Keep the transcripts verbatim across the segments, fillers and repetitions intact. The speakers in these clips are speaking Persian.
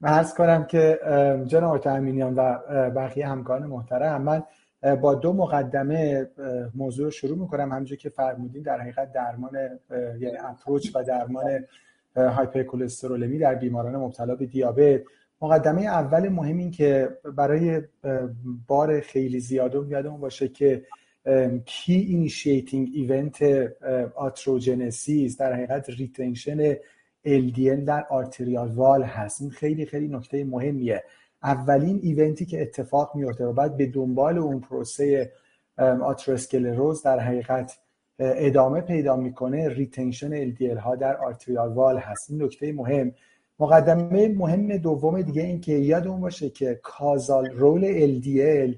من عرض کنم که جناب آقای امینیان و بقیه همکاران محترم، من با دو مقدمه موضوع شروع میکنم. همونجوری که فرمودین در حقیقت درمان یعنی اپروچ و درمان هایپرکلسترولمی در بیماران مبتلا به دیابت، مقدمه اول مهم این که برای بار خیلی زیادم یادمون باشه که کی اینیشیتینگ ایونت آتروجنسیس در حقیقت ریتنشن ال دی ال در آرتریال وال هست. این خیلی خیلی نکته مهمیه. اولین ایونتی که اتفاق میفته و بعد به دنبال اون پروسه آتروسکلروز در حقیقت ادامه پیدا میکنه ریتنشن ال دی ال ها در آرتریال وال هست. این نکته مهم. مقدمه مهم دوم دیگه این که یادمون باشه که کازال رول ال دی ال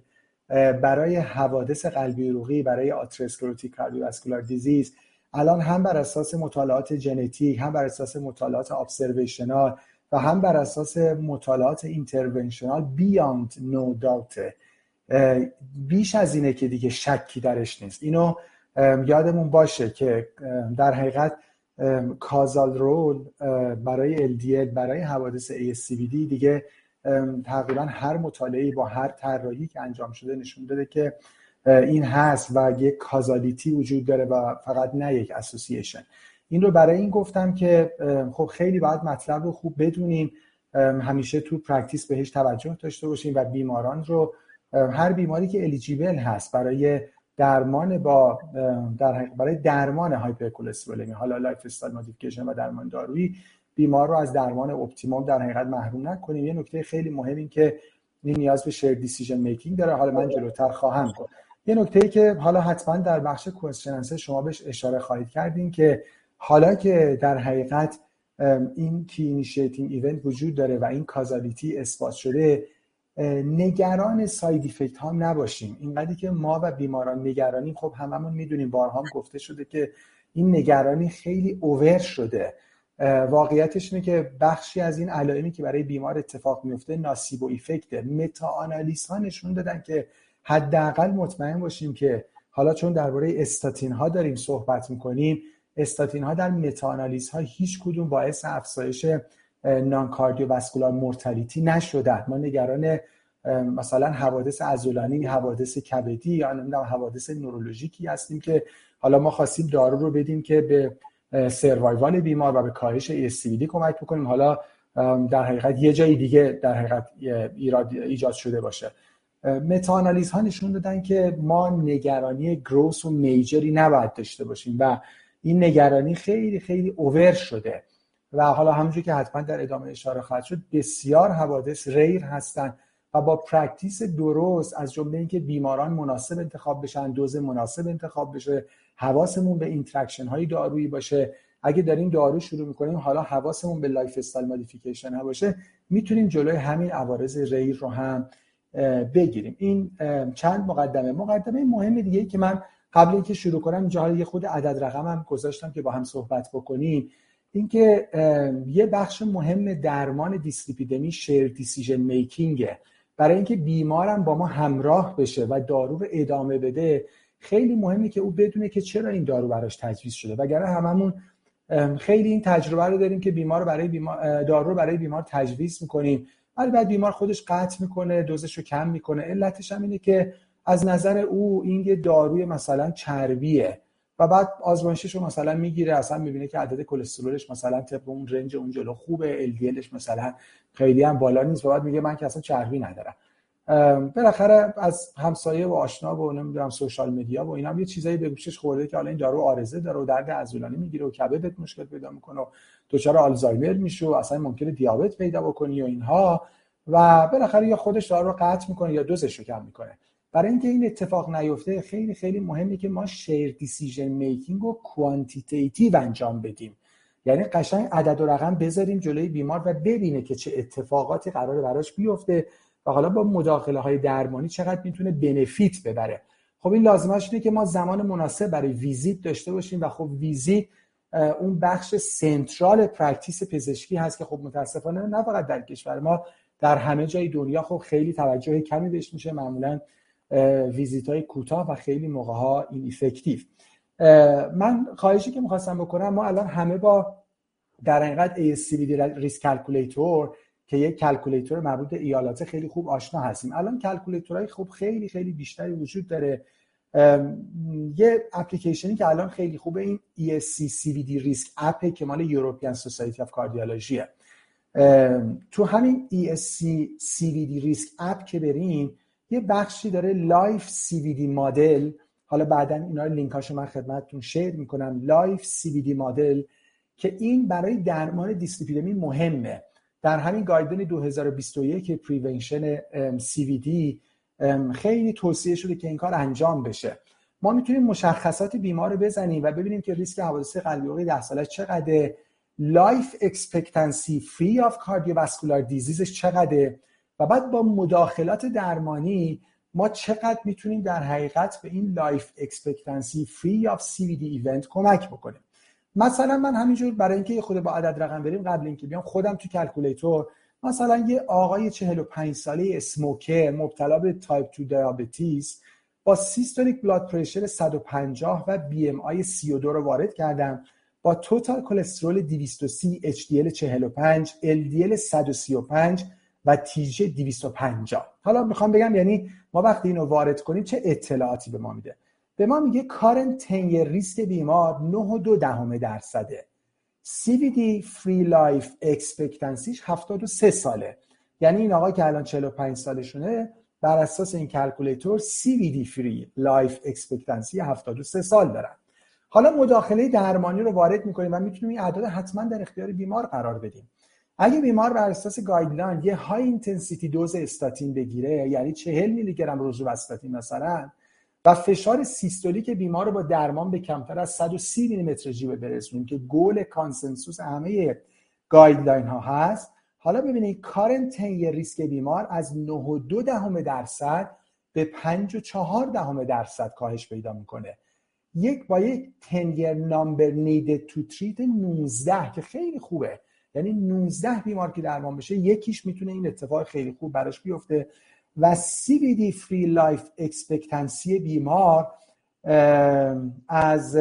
برای حوادث قلبی عروقی، برای آتروسکلروتیک کاردیوواسکولار دیزیز، الان هم بر اساس مطالعات ژنتیک، هم بر اساس مطالعات ابزرویشنال و هم بر اساس مطالعات اینترونشنال بیاند نو داوت، بیش از اینه که دیگه شکی درش نیست. اینو یادمون باشه که در حقیقت کازال رول برای ال دی ال برای حوادث ای اس سی وی دی دیگه تقریبا هر مطالعه‌ای با هر طراحی که انجام شده نشون داده که این هست و یک کازالیتی وجود داره و فقط نه یک اسوسییشن. این رو برای این گفتم که خب خیلی باید مطلب رو خوب بدونیم، همیشه تو پرکتیس بهش توجه داشته باشیم و بیماران رو، هر بیماری که الیجیبل هست برای درمان با در برای درمان هایپرکلسترولمی، حالا لایف استایل مودیفیکیشن و درمان دارویی، بیمار رو از درمان اپتیموم در حقیقت محروم نکنیم. یه نکته خیلی مهم این که این نیاز به شیر دیسیژن میکینگ داره، حالا من جلوتر خواهم گفت. یه نکته‌ای که حالا حتما در بخش کوئسچن آنسر شما بهش اشاره خواهید کردین که حالا که در حقیقت این کی اینیشیتینگ ایونت وجود داره و این کازالیتی اثبات شده، نگران ساید افکت ها نباشیم. اینقدری که ما و بیماران نگرانیم، خب هممون میدونیم، بارها گفته شده که این نگرانی خیلی اوور شده. واقعیتش اینه که بخشی از این علائمی که برای بیمار اتفاق میفته ناسیبو افکته. متا آنالیز ها نشون دادن که حداقل مطمئن باشیم که حالا چون درباره استاتین ها داریم صحبت میکنیم، استاتین ها در متا آنالیز ها هیچ کدوم باعث افزایش نان کاردیوواسکولار مورتالیتی نشده. ما نگران مثلا حوادث عضلانی، حوادث کبدی یا نمیدونم حوادث نورولوژیکی هستیم که حالا ما خواستیم دارو رو بدیم که به سروایوال بیمار و به کاهش ای اس سی وی دی کمک بکنیم، حالا در حقیقت یه جای دیگه در حقیقت ایراد ایجاد شده باشه. متا آنالیز ها نشون دادن که ما نگرانی گروس و میجری نباید داشته باشیم و این نگرانی خیلی خیلی اوور شده و حالا همونجوری که حتما در ادامه اشاره خواهد شد، بسیار حوادث ریر هستند و با پرکتیس درست، از جمله اینکه بیماران مناسب انتخاب بشن، دوز مناسب انتخاب بشه، حواسمون به اینتراکشن های دارویی باشه. اگه داریم دارو شروع میکنیم حالا حواسمون به لایف استایل مودیفیکیشن ها باشه، میتونیم جلوی همین عوارض ریر رو هم بگیریم. این چند مقدمه مقدمه مهم دیگه که من قبل اینکه شروع کنم اینجا یه خود عدد رقمم گذاشتم که با هم صحبت بکنیم. اینکه یه بخش مهم درمان دیسلیپیدمی شیر دیسیژن میکینگه. برای اینکه بیمارم با ما همراه بشه و دارو رو ادامه بده، خیلی مهمه که او بدونه که چرا این دارو براش تجویز شده. وگرنه هممون خیلی این تجربه رو داریم که بیمار برای بیمار دارو رو برای بیمار تجویز می‌کنیم، ولی بعد بیمار خودش قطع می‌کنه، دوزش رو کم می‌کنه. علتش هم اینه که از نظر او این یه داروی مثلا چربیه و بعد آزمایشش رو مثلا میگیره، اصلا میبینه که عدد کلسترولش مثلا طبق اون رنج اون جلو خوبه، ال دی الش مثلا خیلی هم بالا نیست و بعد میگه من که اصلا چربی ندارم. بالاخره از همسایه و آشنا و نمیدونم سوشال مدیا و اینا یه چیزایی به گوشش خورده که حالا این دارو عارضه داره و درد عضلانی میگیره و کبدت مشکل پیدا میکنه و دچار آلزایمر میشه و اصلا ممکنه دیابت پیدا بکنی و اینها، و بالاخره یا خودش دارو رو قطع میکنه یا دوزش رو کم میکنه. برای اینکه این اتفاق نیفته، خیلی خیلی مهمه که ما شیر دیسیژن میکینگ رو کوانتیتیتیو انجام بدیم. یعنی قشنگ عدد و رقم بذاریم جلوی بیمار و ببینه که چه اتفاقاتی قراره براش بیفته و حالا با مداخله های درمانی چقدر میتونه بنفیت ببره. خب این لازمه شده که ما زمان مناسب برای ویزیت داشته باشیم و خب ویزیت اون بخش سنترال پرکتیس پزشکی هست که خب متاسفانه نه فقط در کشور ما، در همه جای دنیا خب خیلی توجه کمی بهش میشه. معمولاً ویزیت‌های کوتاه و خیلی موقع‌ها این افکتیو. من خواهشی که می‌خواستم بکنم، ما الان همه با در حقیقت ای اس سی وی دی ریسک کلکولیتور که یک کلکولیتور مربوط به ایالات خیلی خوب آشنا هستیم. الان کلکولیتورهای خوب خیلی خیلی بیشتری وجود داره. یه اپلیکیشنی که الان خیلی خوبه این ای اس سی سی وی دی Risk App که مال European Society of Cardiology. تو همین ای اس سی سی وی دی Risk App که بریم یه بخشی داره لایف سی وی دی مدل. حالا بعداً اینا رو لینکاشو من خدمتتون شیر میکنم. لایف سی وی دی مدل که این برای درمان دیسلیپیدمی مهمه. در همین گایدلاین دو هزار و بیست و یک پریونشن سی وی دی خیلی توصیه شده که این کار انجام بشه. ما میتونیم مشخصات بیمار رو بزنیم و ببینیم که ریسک حوادث قلبی عروقی ده سالش چقدره، لایف اکسپکتنسی فری آف کاردیوواسکولار دیزیزش چقدره و بعد با مداخلات درمانی ما چقدر میتونیم در حقیقت به این لایف اکسپکتنسی فری آف سی وی دی ایونت کمک بکنیم. مثلا من همینجور برای اینکه خود با عدد رقم بریم، قبل اینکه بیام خودم تو کلکولیتور مثلا یه آقای چهل و پنج ساله اسموکر مبتلا به تایپ دو دیابتیس با سیستولیک بلاد پرشر صد و پنجاه و بی ام آی سی و دو رو وارد کردم با توتال کلسترول دویست و سی، اچ دی ال چهل و پنج، ال دی ال صد و سی و پنج و تی جی دویست و پنجاه. حالا میخوام بگم یعنی ما وقتی اینو وارد کنیم چه اطلاعاتی به ما میده؟ به ما میگه current ten year ریسک بیمار نه و دو دهم درصده، سی وی دی free life expectancyش هفتاد و سه ساله. یعنی این آقا که الان چهل و پنج سالشونه بر اساس این کلکولیتور سی وی دی free life expectancy هفتاد و سه سال دارن. حالا مداخله درمانی رو وارد میکنیم و میتونیم این اعداد حتما در اختیار بیمار قرار بدیم. اگه بیمار بر اساس گایدلاین یه های intensity دوز استاتین بگیره، یعنی چهل میلی گرم روزو استاتین مثلا، و فشار سیستولیک بیمار رو با درمان به کمتر از صد و سی میلی متر جیوه برسونیم که گول کانسنسوس همه گایدلاین ها هست، حالا ببینید current ten year ریسک بیمار از نه و دو دهم درصد به پنج و چهار دهم درصد کاهش پیدا میکنه. یک با یک ten year number needed to treat نوزده که خیلی خوبه، یعنی نوزده بیمار که درمان بشه یکیش میتونه این اتفاق خیلی خوب براش بیفته و سی وی دی free life expectancy بیمار از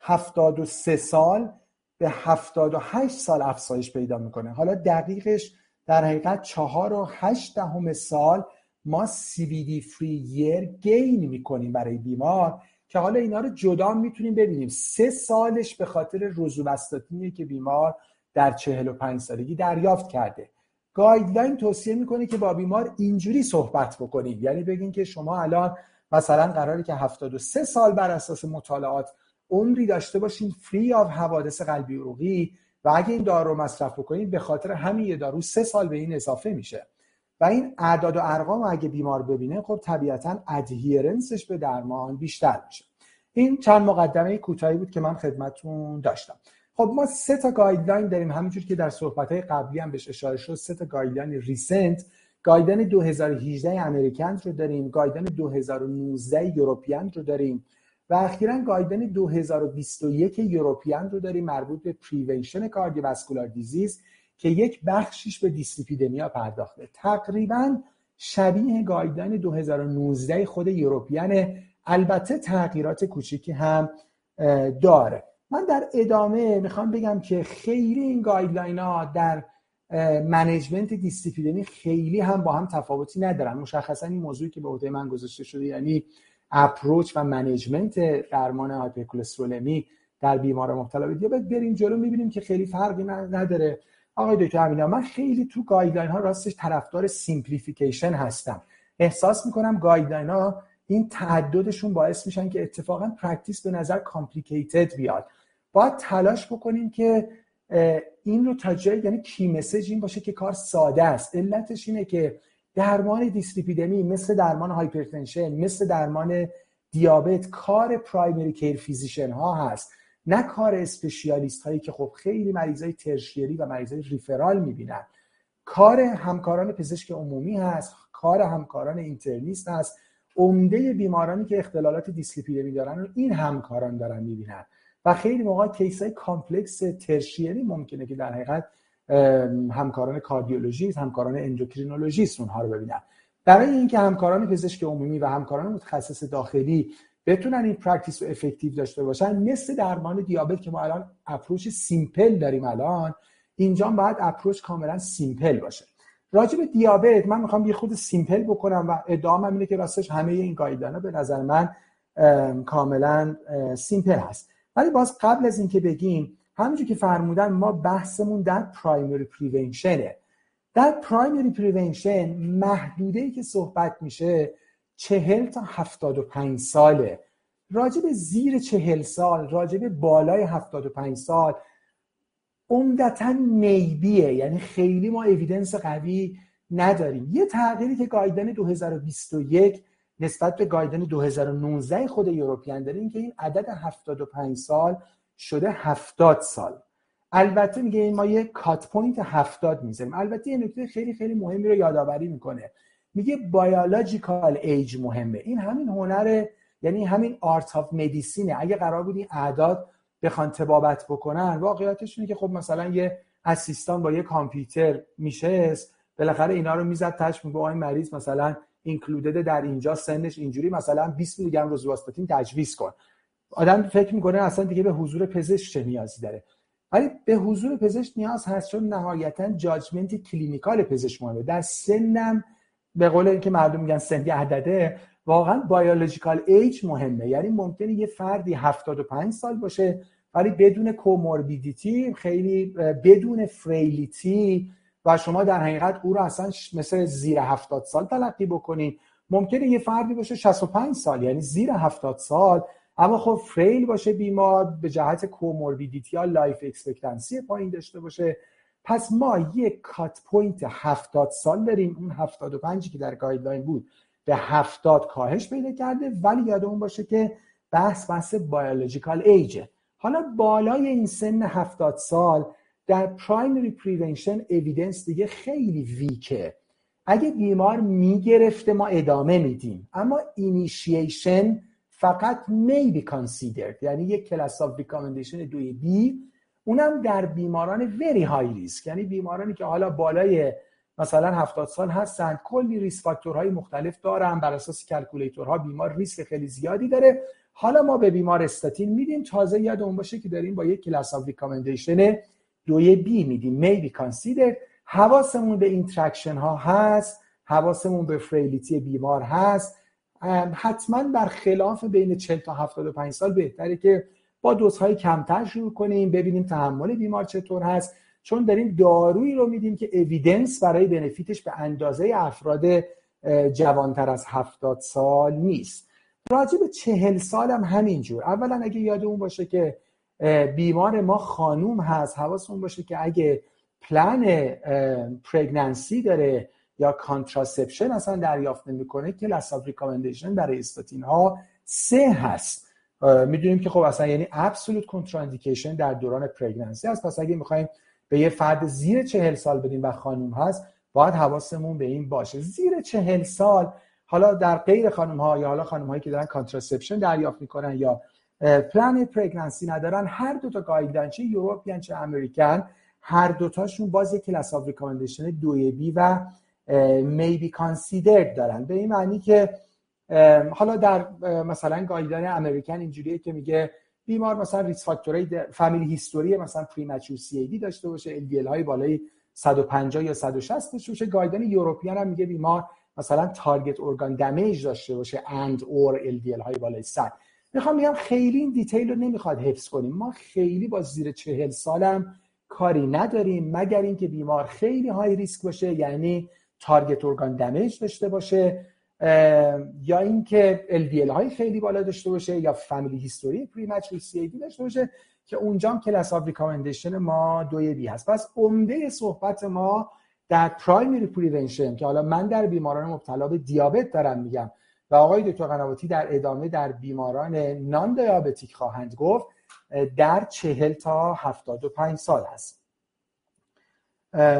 هفتاد و سه سال به هفتاد و هشت سال افزایش پیدا میکنه. حالا دقیقش در حقیقت چهار و هشت دهم سال ما سی وی دی free year gain میکنیم برای بیمار که حالا اینا رو جدا میتونیم ببینیم. سه سالش به خاطر روزوبستاتینیه که بیمار در چهل و پنج سالگی دریافت کرده. گایدلاین توصیه میکنه که با بیمار اینجوری صحبت بکنید، یعنی بگین که شما الان مثلا قراره که هفتاد و سه سال بر اساس مطالعات عمری داشته باشین فری آف حوادث قلبی عروقی و اگه این دارو مصرف بکنید به خاطر همین یه دارو سه سال به این اضافه میشه و این اعداد و ارقام اگه بیمار ببینه خب طبیعتاً ادهیرنسش به درمان بیشتر میشه. این چند مقدمه کوتاهی بود که من خدمتتون داشتم. خب ما سه تا گایدلاین داریم، همینجور که در صحبت‌های قبلی هم بهش اشاره شد، سه تا گایدلاین ریسنت، گایدلاین دو هزار و هجده امریکن رو داریم، گایدلاین دو هزار و نوزده یوروپین رو داریم و اخیراً گایدلاین دو هزار و بیست و یک یوروپین رو داریم مربوط به پریونشن کاردیوواسکولار دیزیز که یک بخشش به دیسلیپیدمیا پرداخته. تقریباً شبیه گایدلاین دو هزار و نوزده خود یوروپین، البته تغییرات کوچیکی هم داره. من در ادامه میخوام بگم که خیلی این گایدلاین ها در منیجمنت دیسلیپیدمی خیلی هم با هم تفاوتی ندارن، مشخصا این موضوعی که به عهده من گذاشته شده یعنی اپروچ و منیجمنت درمان هایپرکلسترولمی در بیمار مبتلا به دیابت. بریم جلو میبینیم که خیلی فرقی نداره. آقای دکتر امینیان، من خیلی تو گایدلاین ها راستش طرفدار سیمپلیفیکیشن هستم، احساس میکنم گایدلاین ها این تعددشون باعث میشن که اتفاقا پرکتیس به نظر کامپلیکیتد بیاد. باید تلاش بکنیم که این رو تا جایی، یعنی کی مسیج این باشه که کار ساده است. علتش اینه که درمان دیسلیپیدمی مثل درمان هایپرتنشن، مثل درمان دیابت کار پرایمری کیر فیزیشن ها هست، نه کار اسپشیالیست هایی که خب خیلی مریضای ترشیری و مریضای ریفرال میبینن. کار همکاران پزشک عمومی هست، کار همکاران اینترنیست هست. عمده بیمارانی که اختلالات دیسلیپیدمی دارن رو این همکاران دارن میبینن و خیلی موقع کیس‌های کامپلکس ترشیری ممکنه که در حقیقت همکاران کاردیولوژیست، همکاران اندوکرینولوژیست اونها رو ببینن. برای اینکه همکاران پزشک عمومی و همکاران متخصص داخلی بتونن این پرکتیس رو افکتیو داشته باشن، مثل درمان دیابت که ما الان اپروچ سیمپل داریم، الان اینجا باید اپروچ کاملا سیمپل باشه. راجع به دیابت من میخوام یه خود سیمپل بکنم و ادعام اینه که راستش همه این گایدلاین ها به نظر من کاملا سیمپل هست. ولی باز قبل از اینکه بگیم، همونجوری که فرمودن ما بحثمون در پرایمری پریونشنه. در پرایمری پریونشن محدوده‌ای که صحبت میشه چهل تا هفتاد و پنج ساله. راجب زیر چهل سال، راجب بالای هفتاد و پنج سال عمدتاً میبیه، یعنی خیلی ما اویدنس قوی نداریم. یه تغییری که گایدلاین دو هزار و بیست و یک نسبت به گایدلاین دو هزار و نوزده خود یوروپیان داره این که این عدد هفتاد و پنج سال شده هفتاد سال. البته میگه ما یه کات پوینت هفتاد میذاریم. البته یه نکته خیلی خیلی مهمی رو یادآوری میکنه، میگه بایولوژیکال ایج مهمه. این همین هنر، یعنی همین آرت آف مدیسینه. اگه قرار بود این اعداد بخوان تبابت بکنن، واقعیتش اینه که خب مثلا یه اسیستان با یه کامپیوتر میشست، بالاخره اینا رو میزد تاش، میگه آقای مریض مثلا اینکلودد در اینجا، سنش اینجوری، مثلا بیست میلی گرم روزواستاتین تجویز کن. آدم فکر میکنه اصلا دیگه به حضور پزشک چه نیازی داره، ولی به حضور پزشک نیاز هست، چون نهایتا جاجمنت کلینیکال پزشک مهمه. در سنم به قول اینکه مردم میگن سن یه عدده، واقعا بایولوژیکال ایج مهمه. یعنی ممکنه یه فردی هفتاد و پنج سال باشه ولی بدون کوموربیدیتی، خیلی بدون فریلیتی، و شما در حقیقت او رو اصلا مثل زیر هفتاد سال تلقی بکنین. ممکنه یه فردی باشه شصت و پنج سال، یعنی زیر هفتاد سال، اما خب فریل باشه، بیمار، به جهت کوموربیدیتی یا لایف اکسپکتنسی پایین داشته باشه. پس ما یک کات پوینت هفتاد سال داریم. اون هفتاد و پنج که در گایدلاین بود به هفتاد کاهش پیدا کرده، ولی یادمون باشه که بحث بحث بایولوژیکال ایجه. حالا بالای این سن هفتاد سال در پرایمری پریونشن اویدنس دیگه خیلی ویکه. اگه بیمار میگرفته ما ادامه میدیم، اما اینیشیشن فقط may be considered، یعنی یک کلاس آف ریکامندیشن دوی بی، اونم در بیماران very high risk، یعنی بیمارانی که حالا بالای مثلا هفتاد سال هستند، کلی ریسک فاکتورهای مختلف دارن، بر اساس کلکولیتورها بیمار ریسک خیلی زیادی داره. حالا ما به بیمار استاتین میدیم، تازه یادمون باشه که داریم با یک کلاس آف ریکامندیشن دوی بی میدیم، may be considered. حواسمون به اینتراکشن ها هست، حواسمون به فریلیتی بیمار هست. حتما بر خلاف بین چهل تا هفتاد و پنج سال بهتره که با دوزهای کمتر شروع کنیم، ببینیم تحمل بیمار چطور هست، چون داریم دارویی رو میدیم که اویدنس برای بنفیتش به اندازه افراد جوانتر از هفتاد سال نیست. راجع به چهل سال هم همینجور. اولا اگه یادمون باشه که بیمار ما خانوم هست، حواسمون باشه که اگه پلن پرگننسی داره یا کانتراسپشن اصلا دریافت نمیکنه، کلاس آف ریکامندیشن برای استاتین ها سه هست. میدونیم که خب اصلا یعنی ابسولوت کنتراندیکیشن در دوران پرگننسی هست. پس اگه میخوایم به یه فرد زیر چهل سال بدیم و خانم هست، باید حواسمون به این باشه. زیر چهل سال، حالا در غیر خانم ها یا حالا خانم هایی که دارن کانتراسپشن دریافت میکنن یا پلن پرگننسی ندارن، هر دو تا گایدلاین، چه یوروپیان چه امریکن، هر دو تاشون باز یک کلاس آف ریکامندیشن دوی بی و may be considered دارن. به این معنی که حالا در مثلا گایدلاین امریکن اینجوریه که میگه بیمار مثلا ریس فاکتورهای فامیلی هیستوری، مثلا پریمچور سی ای دی داشته باشه، ال دی ال های بالای صد و پنجاه یا صد و شصت داشته باشه. گایدلاین یوروپیان هم میگه بیمار مثلا تارگت ارگان دمیج داشته باشه اند اور ال دی ال های بالای صد. میخوام بگم خیلی این دیتیل رو نمیخواد حفظ کنیم. ما خیلی با زیر چهل سالم کاری نداریم، مگر اینکه بیمار خیلی های ریسک باشه، یعنی تارگت ارگان دمیج داشته باشه، یا اینکه ال دی ال های خیلی بالا داشته باشه، یا فامیلی هیستوری پریمچور سی ای دی داشته باشه، که اونجا هم کلاس آف ریکامندیشن ما دوی بی هست. پس عمده صحبت ما در پرایمری پریونشن، که حالا من در بیماران مبتلا به دیابت دارم میگم و آقای دکتر قنواتی در ادامه در بیماران نان دیابتیک خواهند گفت، در چهل تا هفتاد و پنج سال هست.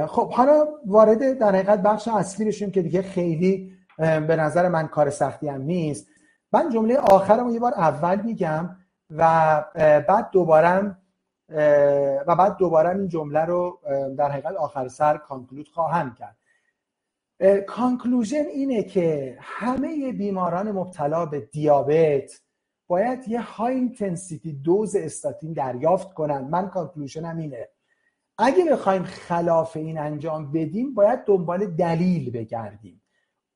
خب حالا وارد در حقیقت بخش اصلی بشیم که دیگه خیلی به نظر من کار سختی هم نیست. من جمله آخرم یه بار اول میگم و بعد دوباره و بعد دوباره این جمله رو در حقیقت آخر سر کانکلود خواهم کرد. کانکلوژن اینه که همه بیماران مبتلا به دیابت باید یه های اینتنسیتی دوز استاتین دریافت کنن. من کانکلوژنم اینه. اگه بخوایم خلاف این انجام بدیم باید دنبال دلیل بگردیم.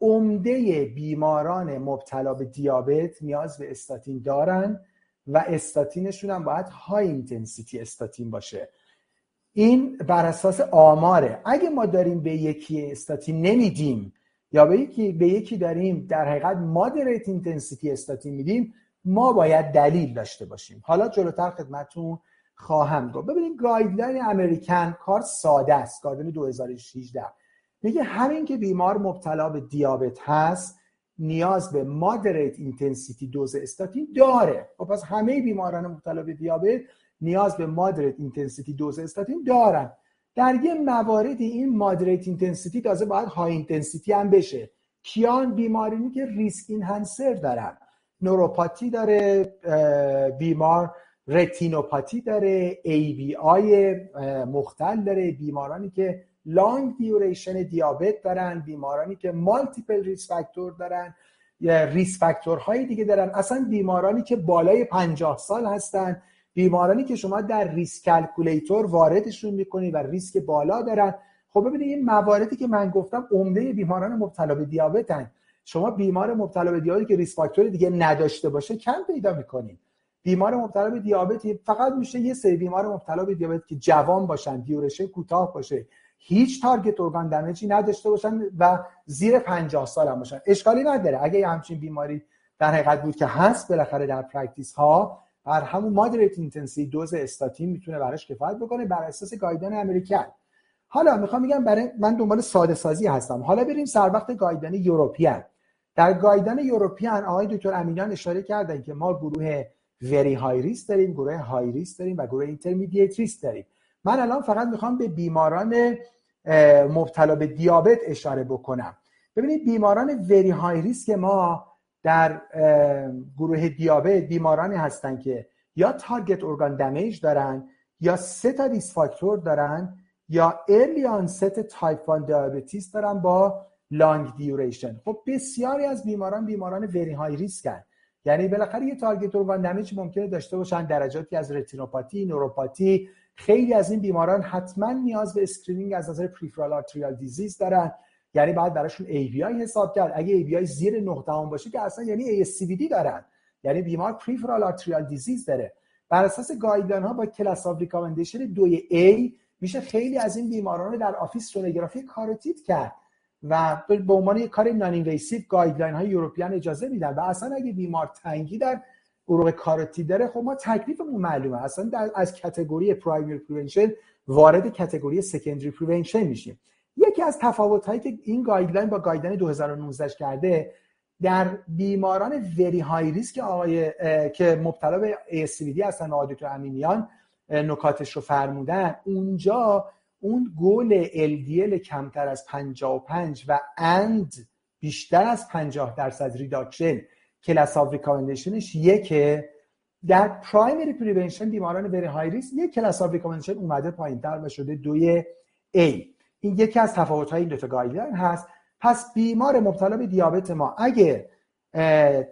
عمده بیماران مبتلا به دیابت نیاز به استاتین دارن و استاتینشون هم باید های اینتنسیتی استاتین باشه. این بر اساس آماره. اگه ما داریم به یکی استاتین نمیدیم یا به یکی به یکی داریم در حقیقت مادریت اینتنسیتی استاتین میدیم، ما باید دلیل داشته باشیم. حالا جلوتر خدمتتون خواهم گفت. ببینید گایدلاین امریکن کار ساده است. گایدلاین دو هزار و شانزده میگه همین که بیمار مبتلا به دیابت هست نیاز به مادریت اینتنسیتی دوز استاتین داره. خب پس همه بیماران مبتلا به دیابت نیاز به مادریت اینتنسیتی دوز استاتین دارن. در یه مواردی این مادریت اینتنسیتی تازه باید های اینتنسیتی هم بشه. کیان؟ بیمارینی که ریسک اینهانسر دارن. نوروپاتی داره بیمار، رتینوپاتی داره، ای بی آی مختل داره، بیمارانی که لانگ دیوریشن دیابت دارن، بیمارانی که مالتیپل ریس فاکتور دارن یا ریس فاکتورهای دیگه دارن، اصلا بیمارانی که بالای پنجاه سال هستن، بیمارانی که شما در ریس کلکولیتور واردشون میکنی و ریسک بالا دارن. خب ببینید این مواردی که من گفتم عمده بیماران مبتلا به دیابتن. شما بیمار مبتلا به دیابت که ریس فاکتور دیگه نداشته باشه کم پیدا میکنید. بیمار مبتلا به دیابت فقط میشه یه سری بیمار مبتلا به دیابت که جوان باشن، دیورشه کوتاه باشه، هیچ تارگت ارگان دمیجی نداشته باشن و زیر پنجاه سال هم باشن. اشکالی نداره اگه همچین بیماری در حقیقت بود که هست، بالاخره در پرکتیس ها بر همون مادریت اینتنسیتی دوز استاتین میتونه براش کفایت بکنه بر اساس گایدلاین امریکن. حالا میخوام بگم برای من دنبال ساده سازی هستم. حالا بریم سر وقت گایدلاین یوروپین. در گایدلاین یوروپین آقای دکتر امینیان اشاره کردن که ما گروه وری های ریسک داریم، گروه های ریسک داریم و گروه اینترمدییت ریسک داریم. من الان فقط میخوام به بیماران مبتلا به دیابت اشاره بکنم. ببینید بیماران وری های ریسک ما در گروه دیابت بیمارانی هستن که یا تارگت ارگان دمیج دارن، یا سه تا ریس فاکتور دارن، یا ارلی آنست تایپ یک دیابتیس دارن با لانگ دیوریشن. خب بسیاری از بیماران بیماران وری های ریسکن، یعنی بالاخره یه تارگت ارگان دمیج ممکنه داشته باشن، درجاتی از رتینوپاتی، نوروپاتی. خیلی از این بیماران حتما نیاز به اسکرینینگ از نظر پریفرال آرتریال دیزیز دارن، یعنی باید براشون ای بی آی حساب کرد. اگه ای بی آی زیر نه باشه که اصلا یعنی ای اس سی وی دی دارن، یعنی بیمار پریفرال آرتریال دیزیز داره. بر اساس گایدلاین ها با کلاس اف ریکامندیشن دو ای میشه خیلی از این بیماران رو در آفیس سونوگرافی کاروتید کرد و به عنوان یک کار نان اینویسیو گایدلاین های یوروپین اجازه میدن. و اصلا اگه بیمار تنگی در عروق کاروتید داره، خب ما تکلیفمون معلومه، اصلا در از کاتگوری پرایمری پریونشن وارد کاتگوری سکندری پریونشن میشیم. یکی از تفاوت هایی که این گایدلاین با گایدلاین دو هزار و نوزده کرده در بیماران وری های ریسک آقای که مبتلا به ای اس سی وی دی هستن، آقای دکتر امینیان نکاتش رو فرمودن، اونجا اون گول ال دی ال کمتر از پنجاه و پنج و اند بیشتر از پنجاه درصد ریداکشن کلاس آف ریکامندیشنش یکه. در پرایمری پریونشن بیماران وری های ریسک یک کلاس آف ریکامندیشن اومده پایین‌تر و شده دو ای. این یکی از تفاوت‌های این دو تا گایدلاین هست. پس بیمار مبتلا به دیابت ما اگه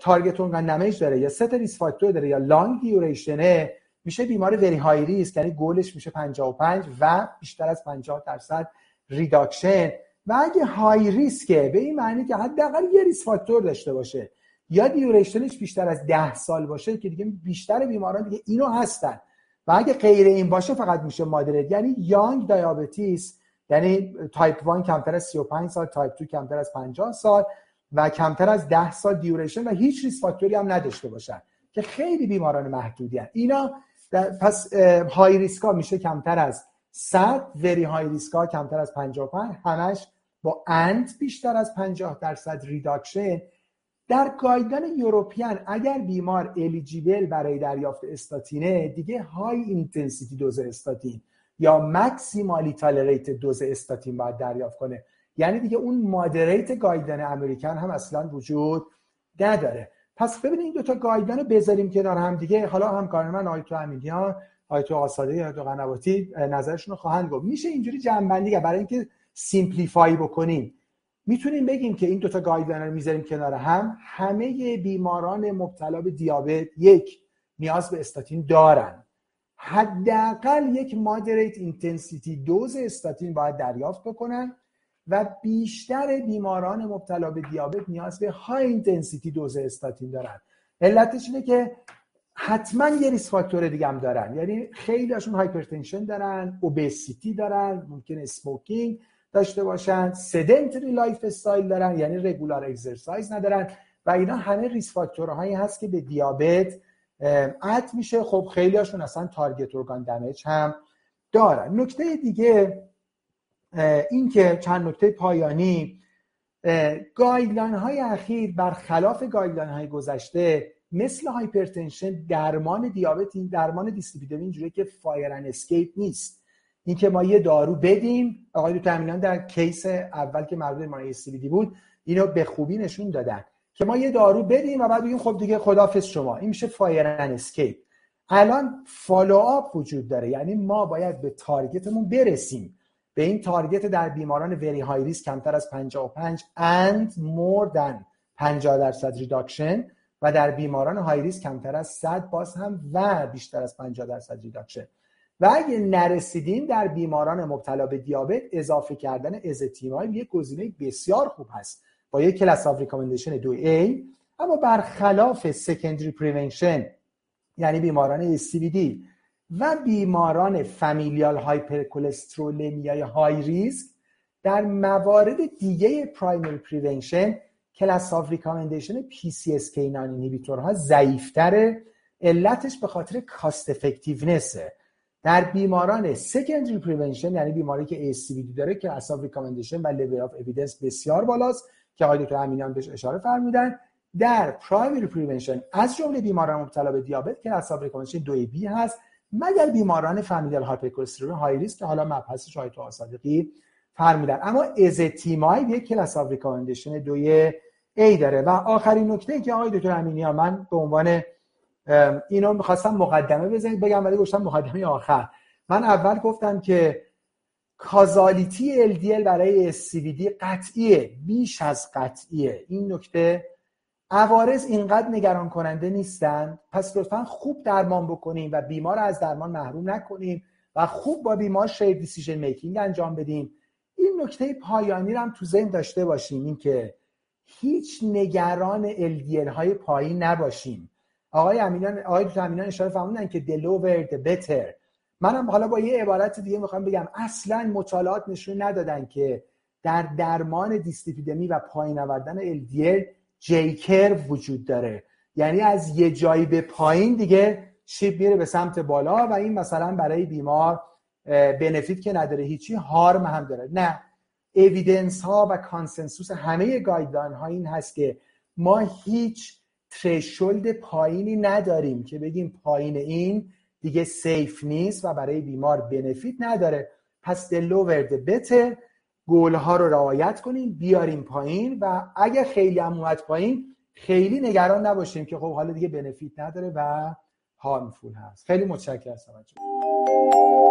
تارگت ارگان دمیج داره، یا سه تا ریس فاکتور داره، یا لانگ دیوریشنه، میشه بیمار وری های ریسک، یعنی گولش میشه پنجاه و پنج و بیشتر از پنجاه درصد ریداکشن. و اگه های ریسکه به این معنی که حداقل یه ریس فاکتور داشته باشه یا دیوریشنش بیشتر از ده سال باشه که دیگه بیشتر بیماران دیگه اینو هستن. و اگه غیر این باشه فقط میشه مادرت، یعنی یانگ دیابتیس، یعنی تایپ یک کمتر از سی و پنج سال، تایپ دو کمتر از پنجاه سال و کمتر از ده سال دیوریشن و هیچ ریس فاکتوری هم نداشته باشن که خیلی بیماران محدودی هستن اینا. پس های ریسکا میشه کمتر از صد، وری های ریسکا کمتر از پنجاه و پنج، همش با اند بیشتر از پنجاه درصد ریداکشن. در گایدلاین یوروپین اگر بیمار الیجیبل برای دریافت استاتینه، دیگه های اینتنسیتی دوز استاتین یا ماکسیمالی تالریت دوز استاتین باید دریافت کنه، یعنی دیگه اون مادریت گایدلاین امریکن هم اصلا وجود نداره. پس ببینید این دو تا گایدلاین رو بذاریم کنار هم دیگه. حالا همکاران من آیت امینیان، آیت آساده، یا تو قنواتی نظرشون رو خواهند گفت. میشه اینجوری جمع بندی که برای اینکه سیمپلیفای بکنیم میتونیم بگیم که این دو تا گایدلاین رو میذاریم کنار هم، همه بیماران مبتلا به دیابت یک نیاز به استاتین دارن، حداقل یک مادریت اینتنسیتی دوز استاتین باید دریافت بکنن و بیشتر بیماران مبتلا به دیابت نیاز به های اینتنسیتی دوز استاتین دارن. علتش اینه که حتما یه ریسک فاکتور دیگه هم دارن، یعنی خیلی هاشون هایپرتنشن دارن، اوبسیتی دارن، ممکن اسموکینگ داشته باشن، سدنتری لایف استایل دارن، یعنی رگولار اکسرسایز ندارن و اینا همه ریسک فاکتورهایی هست که به دیابت عطف میشه. خب خیلی هاشون اصلا تارگت ارگان دمیج هم دارن. نکته دیگه این که چند نکته پایانی، گایدلاین های اخیر برخلاف گایدلاین های گذشته مثل هایپرتنشن درمان دیابت، این درمان دیسلیپیدمی اینجوریه که فایر اند اسکیپ نیست، این که ما یه دارو بدیم. آقای دکتر امینیان در کیس اول که مربوط به اس سی وی دی بود اینو به خوبی نشون دادن که ما یه دارو بدیم و بعد بگیم خب دیگه خداحافظ شما، این میشه فایر اند اسکیپ. الان فالوآپ وجود داره، یعنی ما باید به تارگتمون برسیم، به این تارگت در بیماران وری های ریسک کمتر از پنجاه و پنج and more than پنجاه درصد ریداکشن و در بیماران های ریسک کمتر از صد باز هم و بیشتر از پنجاه درصد ریداکشن. و اگه نرسیدیم در بیماران مبتلا به دیابت اضافه کردن ازتیمایب یک گزینه بسیار خوب هست با یک کلاس آف ریکامندیشن دو ای. اما برخلاف سکندری پریونشن یعنی بیماران اس سی وی دی و بیماران فامیلیال هایپرکلسترولمیای های ریسک، در موارد دیگه پرایمری پریونشن کلاس آف ریکامندیشن پی سی اس کی ناین اینهیبیتورها ضعیفتره. علتش به خاطر کاست افکتیونسه. در بیماران سکندری پریونشن یعنی بیماری که اس سی وی دی داره کلاس آف ریکامندیشن و لیول آف اوییدنس بسیار بالاست که آقای دکتر امینیان بهش اشاره فرمودن. در پرایمری پریونشن از جمله بیماران مبتلا به دیابت کلاس آف ریکامندیشن دو بی هست، مگر بیماران فامیلیال هایپرکلسترولمی های ریسک که حالا مبحثش آقای تو صادقی فرمودن. اما ازتیمایب یک کلاس آف ریکامندیشن دو ای داره. و آخرین نکته که آقای دکتر امینیان، من به عنوان اینو می‌خواستم مقدمه بزنید بگم ولی گفتم مقدمه آخر. من اول گفتم که کازالیتی ال دی ال برای اس سی وی دی قطعیه، بیش از قطعیه. این نکته عوارض اینقدر نگران کننده نیستن، پس لطفاً خوب درمان بکنیم و بیمار از درمان محروم نکنیم و خوب با بیمار شیر دیسیژن میکینگ انجام بدیم. این نکته پایانی رو هم تو ذهن داشته باشیم، این که هیچ نگران ال دی ال های پایین نباشیم. آقای امینیان آقای دکتر امینیان اشاره فرمودن که the lower the better. منم حالا با یه عبارت دیگه میخوام بگم، اصلاً مطالعات نشون ندادن که در درمان دیسلیپیدمی و پایین آوردن ال دی ال جی کرو وجود داره، یعنی از یه جایی به پایین دیگه شیب میره به سمت بالا و این مثلا برای بیمار بنفیت که نداره هیچی، هارم هم داره. نه، اویدنس ها و کانسنسوس همه گایدلاین ها این هست که ما هیچ ترشولد پایینی نداریم که بگیم پایین این دیگه سیف نیست و برای بیمار بنفیت نداره. پس the lower the better، گول ها رو رعایت کنیم، بیاریم پایین و اگه خیلی هم اومد پایین خیلی نگران نباشیم که خب حالا دیگه بنفیت نداره و هارمفول هست. خیلی متشکرم از شما.